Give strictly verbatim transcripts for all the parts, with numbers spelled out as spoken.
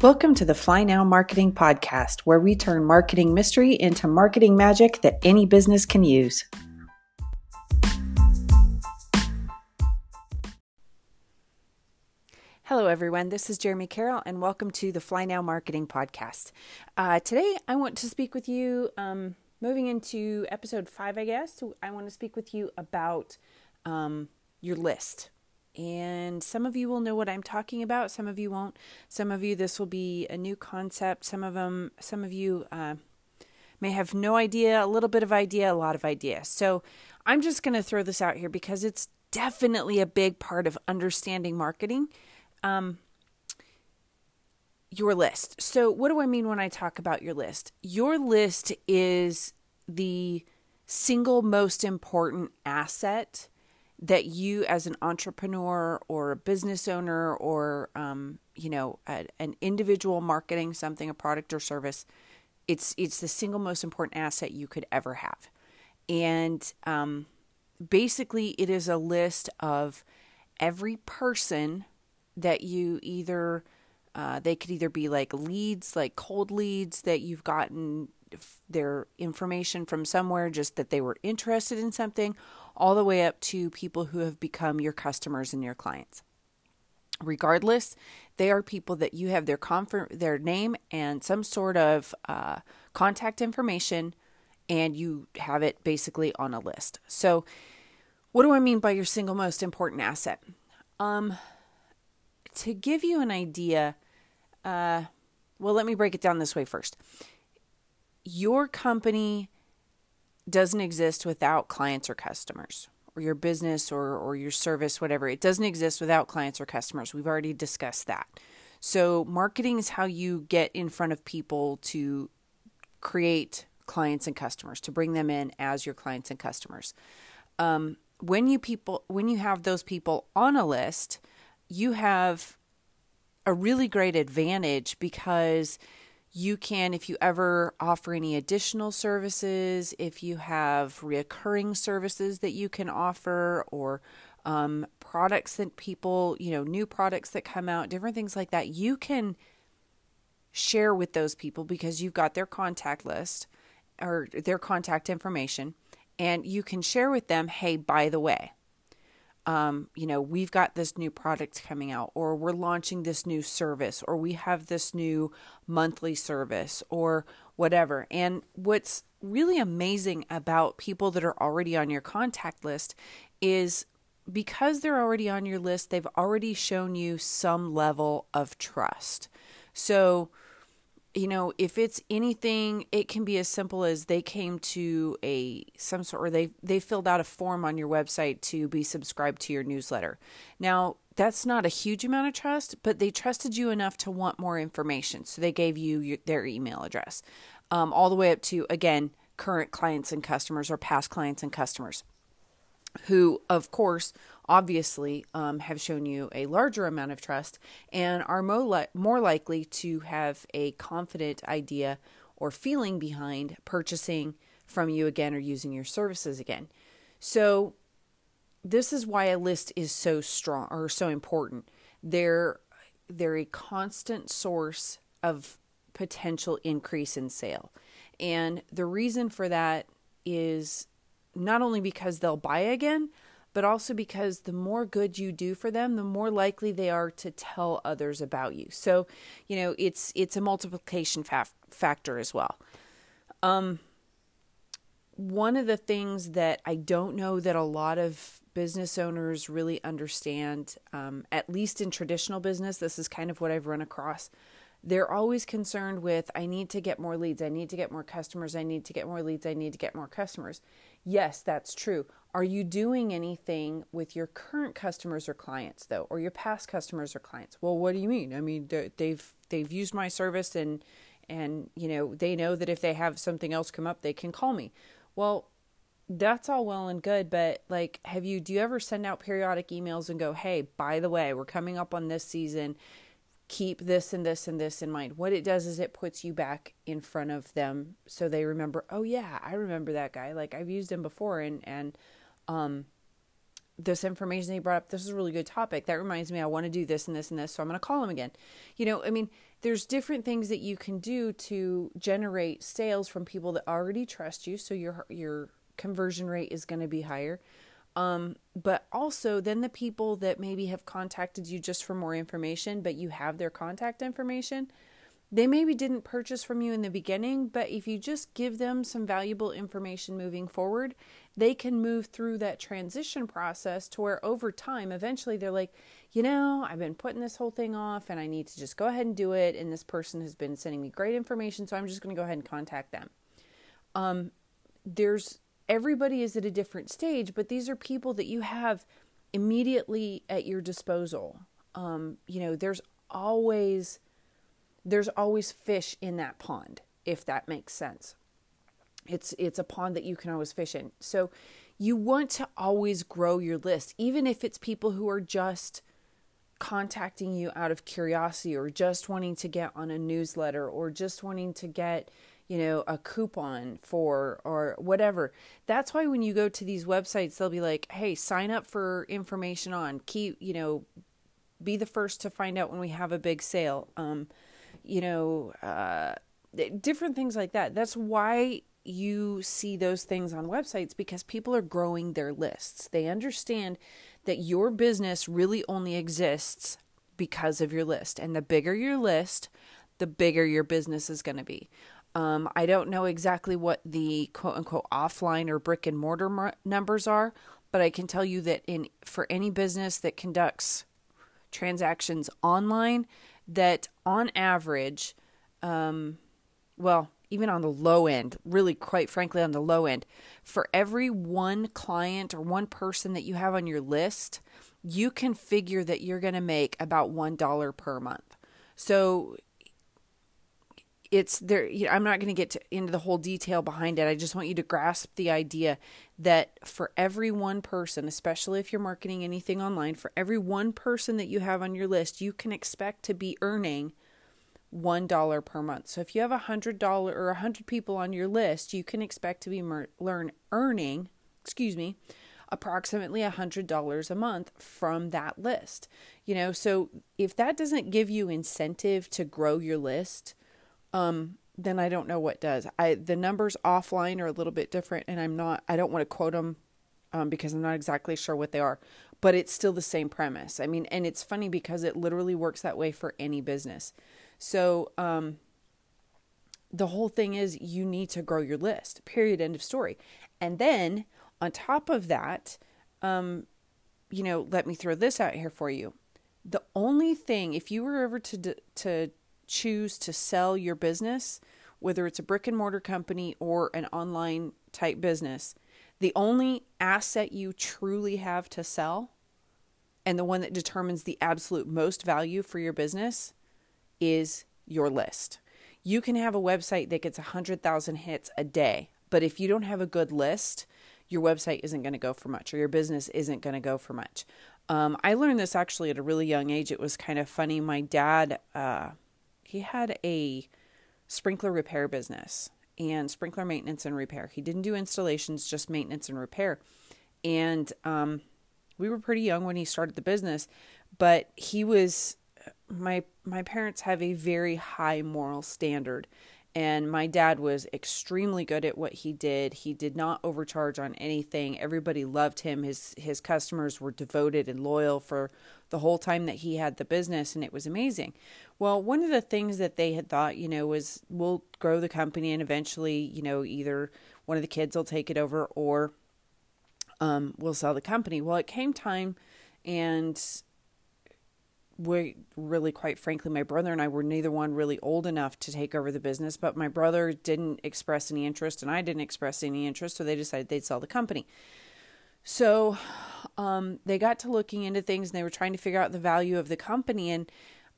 Welcome to the Fly Now Marketing Podcast, where we turn marketing mystery into marketing magic that any business can use. Hello, everyone. This is Jeremy Carroll, and welcome to the Fly Now Marketing Podcast. Uh, today, I want to speak with you, um, moving into episode five, I guess. I want to speak with you about um, your list. And some of you will know what I'm talking about. Some of you won't. Some of you, this will be a new concept. Some of them, some of you uh, may have no idea, a little bit of idea, a lot of idea. So I'm just going to throw this out here because it's definitely a big part of understanding marketing, um, your list. So what do I mean when I talk about your list? Your list is the single most important asset that you as an entrepreneur or a business owner or, um, you know, a, an individual marketing something, a product or service, it's it's the single most important asset you could ever have. And um, basically, it is a list of every person that you either, uh, they could either be like leads, like cold leads that you've gotten their information from somewhere, just that they were interested in something, all the way up to people who have become your customers and your clients. Regardless, they are people that you have their confer- their name and some sort of uh, contact information, and you have it basically on a list. So what do I mean by your single most important asset? Um, to give you an idea, uh, well, let me break it down this way first. Your company doesn't exist without clients or customers, or your business or, or your service, whatever. It doesn't exist without clients or customers. We've already discussed that. So marketing is how you get in front of people to create clients and customers, to bring them in as your clients and customers. Um, when you people, when you have those people on a list, you have a really great advantage because you can, if you ever offer any additional services, if you have recurring services that you can offer, or um, products that people, you know, new products that come out, different things like that, you can share with those people because you've got their contact list or their contact information, and you can share with them, hey, by the way, Um, you know, we've got this new product coming out, or we're launching this new service, or we have this new monthly service, or whatever. And what's really amazing about people that are already on your contact list is because they're already on your list, they've already shown you some level of trust. So, you know, if it's anything, it can be as simple as they came to a some sort, or they they filled out a form on your website to be subscribed to your newsletter. Now, that's not a huge amount of trust, but they trusted you enough to want more information, so they gave you your, their email address, um, all the way up to, again, current clients and customers or past clients and customers, who, of course, obviously um, have shown you a larger amount of trust and are more, li- more likely to have a confident idea or feeling behind purchasing from you again or using your services again. So this is why a list is so strong or so important. They're, they're a constant source of potential increase in sale. And the reason for that is not only because they'll buy again, but also because the more good you do for them, the more likely they are to tell others about you. So, you know, it's it's a multiplication fa- factor as well. Um, one of the things that I don't know that a lot of business owners really understand, um, at least in traditional business, this is kind of what I've run across. They're always concerned with, I need to get more leads. I need to get more customers. I need to get more leads. I need to get more customers. Yes, that's true. Are you doing anything with your current customers or clients, though, or your past customers or clients? Well, what do you mean? I mean, they've they've used my service, and and you know they know that if they have something else come up, they can call me. Well, that's all well and good, but like, have you? Do you ever send out periodic emails and go, hey, by the way, we're coming up on this season. Keep this and this and this in mind. What it does is it puts you back in front of them so they remember, oh yeah, I remember that guy. Like I've used him before, and, and um, this information they brought up, this is a really good topic. That reminds me, I want to do this and this and this, so I'm going to call him again. You know, I mean, there's different things that you can do to generate sales from people that already trust you. So your your conversion rate is going to be higher. Um, but also then the people that maybe have contacted you just for more information, but you have their contact information, they maybe didn't purchase from you in the beginning, but if you just give them some valuable information moving forward, they can move through that transition process to where over time, eventually they're like, you know, I've been putting this whole thing off and I need to just go ahead and do it. And this person has been sending me great information, so I'm just going to go ahead and contact them. Um, there's, Everybody is at a different stage, but these are people that you have immediately at your disposal. Um, you know, there's always, there's always fish in that pond, if that makes sense. It's, it's a pond that you can always fish in. So you want to always grow your list, even if it's people who are just contacting you out of curiosity or just wanting to get on a newsletter or just wanting to get, you know, a coupon for, or whatever. That's why when you go to these websites, they'll be like, hey, sign up for information on key, you know, be the first to find out when we have a big sale. Um, you know, uh, different things like that. That's why you see those things on websites, because people are growing their lists. They understand that your business really only exists because of your list. And the bigger your list, the bigger your business is going to be. Um, I don't know exactly what the quote unquote offline or brick and mortar mar- numbers are, but I can tell you that in for any business that conducts transactions online, that on average, um, well, even on the low end, really quite frankly, on the low end, for every one client or one person that you have on your list, you can figure that you're going to make about one dollar per month. So It's there. You know, I'm not going to get into the whole detail behind it. I just want you to grasp the idea that for every one person, especially if you're marketing anything online, for every one person that you have on your list, you can expect to be earning one dollar per month. So if you have one hundred dollars or one hundred people on your list, you can expect to be mer- learn earning, excuse me, approximately one hundred dollars a month from that list. You know, so if that doesn't give you incentive to grow your list, Um, then I don't know what does. I, the numbers offline are a little bit different, and I'm not, I don't want to quote them, um, because I'm not exactly sure what they are, but it's still the same premise. I mean, and it's funny because it literally works that way for any business. So, um, the whole thing is you need to grow your list, period, end of story. And then on top of that, um, you know, let me throw this out here for you. The only thing, if you were ever to, to, choose to sell your business, whether it's a brick and mortar company or an online type business, the only asset you truly have to sell, and the one that determines the absolute most value for your business, is your list. You can have a website that gets one hundred thousand hits a day, but if you don't have a good list, your website isn't going to go for much, or your business isn't going to go for much. Um, I learned this actually at a really young age. It was kind of funny. My dad, uh, He had a sprinkler repair business and sprinkler maintenance and repair. He didn't do installations, just maintenance and repair. And um, we were pretty young when he started the business, but he was, my my parents have a very high moral standard. And my dad was extremely good at what he did. He did not overcharge on anything. Everybody loved him. His his customers were devoted and loyal for the whole time that he had the business, and it was amazing. Well, one of the things that they had thought, you know, was we'll grow the company and eventually, you know, either one of the kids will take it over or um, we'll sell the company. Well, it came time, and we really, quite frankly, my brother and I were neither one really old enough to take over the business, but my brother didn't express any interest and I didn't express any interest. So they decided they'd sell the company. So, um, they got to looking into things, and they were trying to figure out the value of the company. And,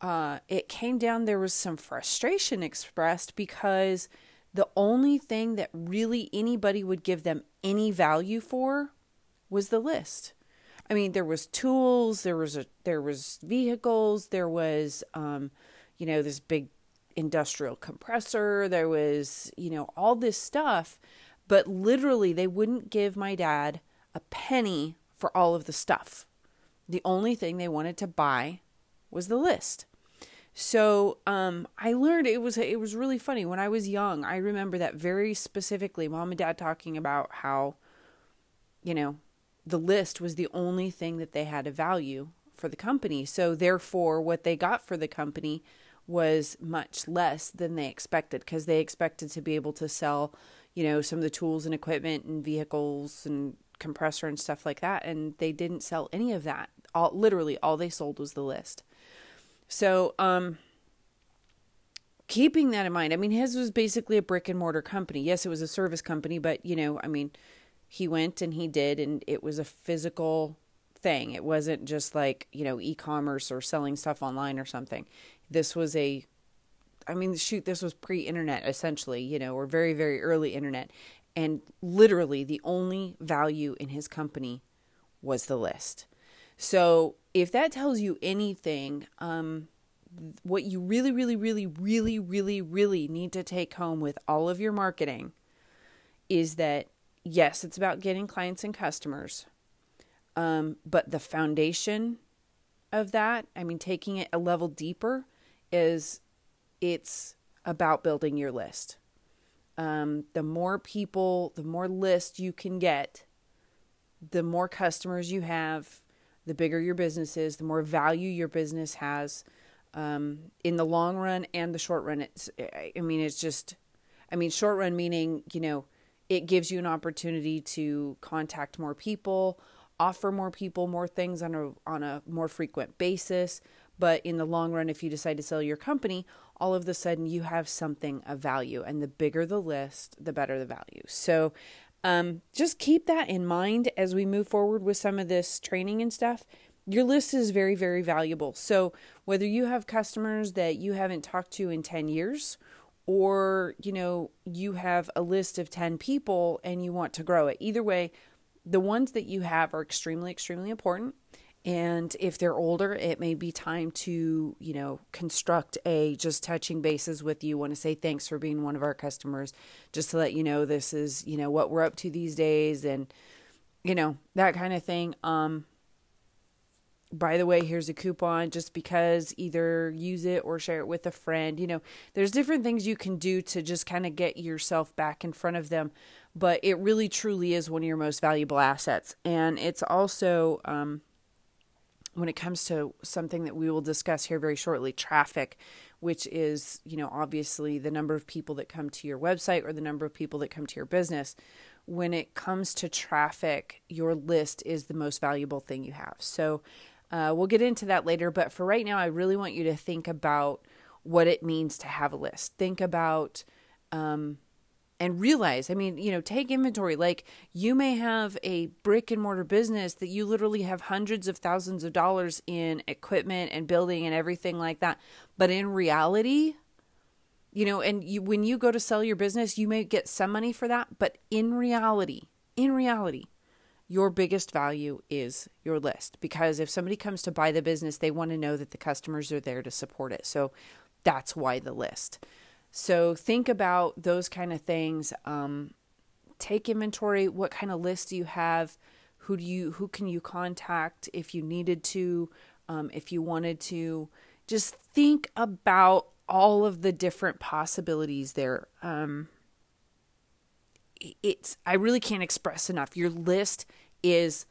uh, it came down, there was some frustration expressed because the only thing that really anybody would give them any value for was the list. I mean, there was tools, there was a, there was vehicles, there was, um, you know, this big industrial compressor, there was, you know, all this stuff, but literally they wouldn't give my dad a penny for all of the stuff. The only thing they wanted to buy was the list. So um, I learned, it was it was really funny. When I was young, I remember that very specifically, Mom and Dad talking about how, you know, the list was the only thing that they had of value for the company. So therefore, what they got for the company was much less than they expected, because they expected to be able to sell, you know, some of the tools and equipment and vehicles and compressor and stuff like that. And they didn't sell any of that. All, literally, all they sold was the list. So, um, keeping that in mind, I mean, his was basically a brick and mortar company. Yes, it was a service company, but you know, I mean, he went and he did, and it was a physical thing. It wasn't just like, you know, e-commerce or selling stuff online or something. This was a, I mean, shoot, this was pre-internet essentially, you know, or very, very early internet. And literally the only value in his company was the list. So if that tells you anything, um, what you really, really, really, really, really, really need to take home with all of your marketing is that, yes, it's about getting clients and customers. Um, but the foundation of that, I mean, taking it a level deeper, is it's about building your list. Um, the more people, the more lists you can get, the more customers you have, the bigger your business is, the more value your business has, um, in the long run and the short run. It's, I mean, it's just, I mean, short run meaning, you know, it gives you an opportunity to contact more people, offer more people more things on a, on a more frequent basis. But in the long run, if you decide to sell your company, all of a sudden you have something of value, and the bigger the list, the better the value. So, Um, just keep that in mind as we move forward with some of this training and stuff. Your list is very, very valuable. So whether you have customers that you haven't talked to in ten years, or, you know, you have a list of ten people and you want to grow it, either way, the ones that you have are extremely, extremely important. And if they're older, it may be time to, you know, construct a just touching bases with you. Want to say thanks for being one of our customers, just to let you know this is, you know, what we're up to these days, and, you know, that kind of thing. Um, by the way, here's a coupon, just because, either use it or share it with a friend. You know, there's different things you can do to just kind of get yourself back in front of them. But it really, truly is one of your most valuable assets. And it's also, um, when it comes to something that we will discuss here very shortly, traffic, which is, you know, obviously the number of people that come to your website or the number of people that come to your business. When it comes to traffic, your list is the most valuable thing you have. So uh, we'll get into that later. But for right now, I really want you to think about what it means to have a list. Think about um, and realize, I mean, you know, take inventory. Like, you may have a brick and mortar business that you literally have hundreds of thousands of dollars in equipment and building and everything like that. But in reality, you know, and you, when you go to sell your business, you may get some money for that. But in reality, in reality, your biggest value is your list. Because if somebody comes to buy the business, they want to know that the customers are there to support it. So that's why the list. So think about those kind of things. Um, take inventory. What kind of list do you have? Who do you, who can you contact if you needed to, um, if you wanted to? Just think about all of the different possibilities there. Um, it's, I really can't express enough. Your list is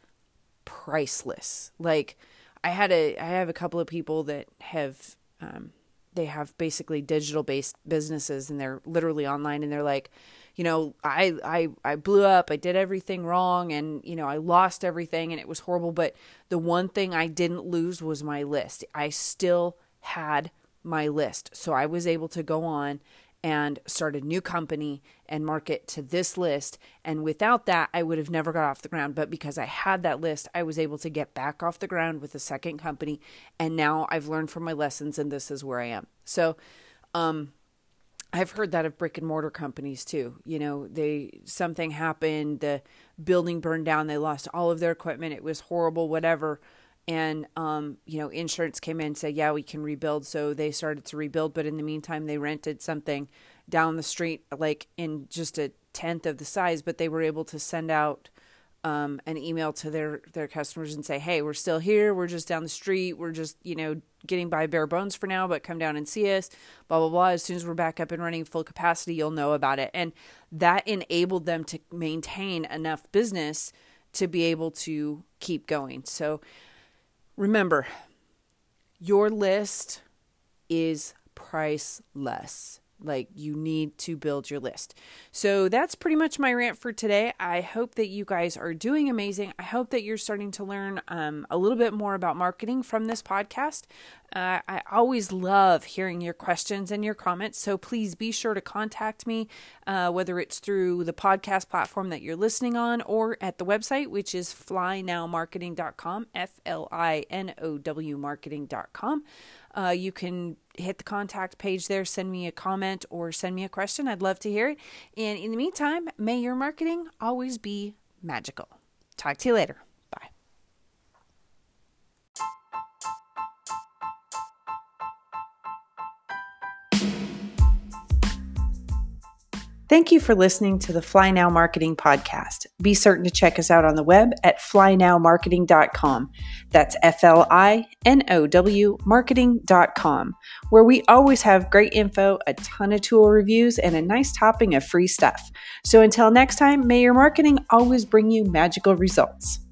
priceless. Like, I had a, I have a couple of people that have, um, they have basically digital based businesses, and they're literally online, and they're like, you know, I, I, I blew up, I did everything wrong. And, you know, I lost everything and it was horrible. But the one thing I didn't lose was my list. I still had my list. So I was able to go on and start a new company and market to this list. And without that, I would have never got off the ground. But because I had that list, I was able to get back off the ground with a second company. And now I've learned from my lessons, and this is where I am. So, um, I've heard that of brick and mortar companies too. You know, they, something happened, the building burned down, they lost all of their equipment. It was horrible, whatever. And, um, you know, insurance came in and said, yeah, we can rebuild. So they started to rebuild. But in the meantime, they rented something down the street, like in just a tenth of the size, but they were able to send out, um, an email to their, their customers and say, hey, we're still here. We're just down the street. We're just, you know, getting by bare bones for now, but come down and see us, blah, blah, blah. As soon as we're back up and running full capacity, you'll know about it. And that enabled them to maintain enough business to be able to keep going. So remember, your list is priceless. Like, you need to build your list. So that's pretty much my rant for today. I hope that you guys are doing amazing. I hope that you're starting to learn um, a little bit more about marketing from this podcast. Uh, I always love hearing your questions and your comments. So please be sure to contact me, uh, whether it's through the podcast platform that you're listening on or at the website, which is fly now marketing dot com, F L I N O W marketing dot com. Uh, you can hit the contact page there, send me a comment or send me a question. I'd love to hear it. And in the meantime, may your marketing always be magical. Talk to you later. Bye. Thank you for listening to the Fly Now Marketing Podcast. Be certain to check us out on the web at fly now marketing dot com. That's F L I N O W marketing dot com, where we always have great info, a ton of tool reviews, and a nice topping of free stuff. So until next time, may your marketing always bring you magical results.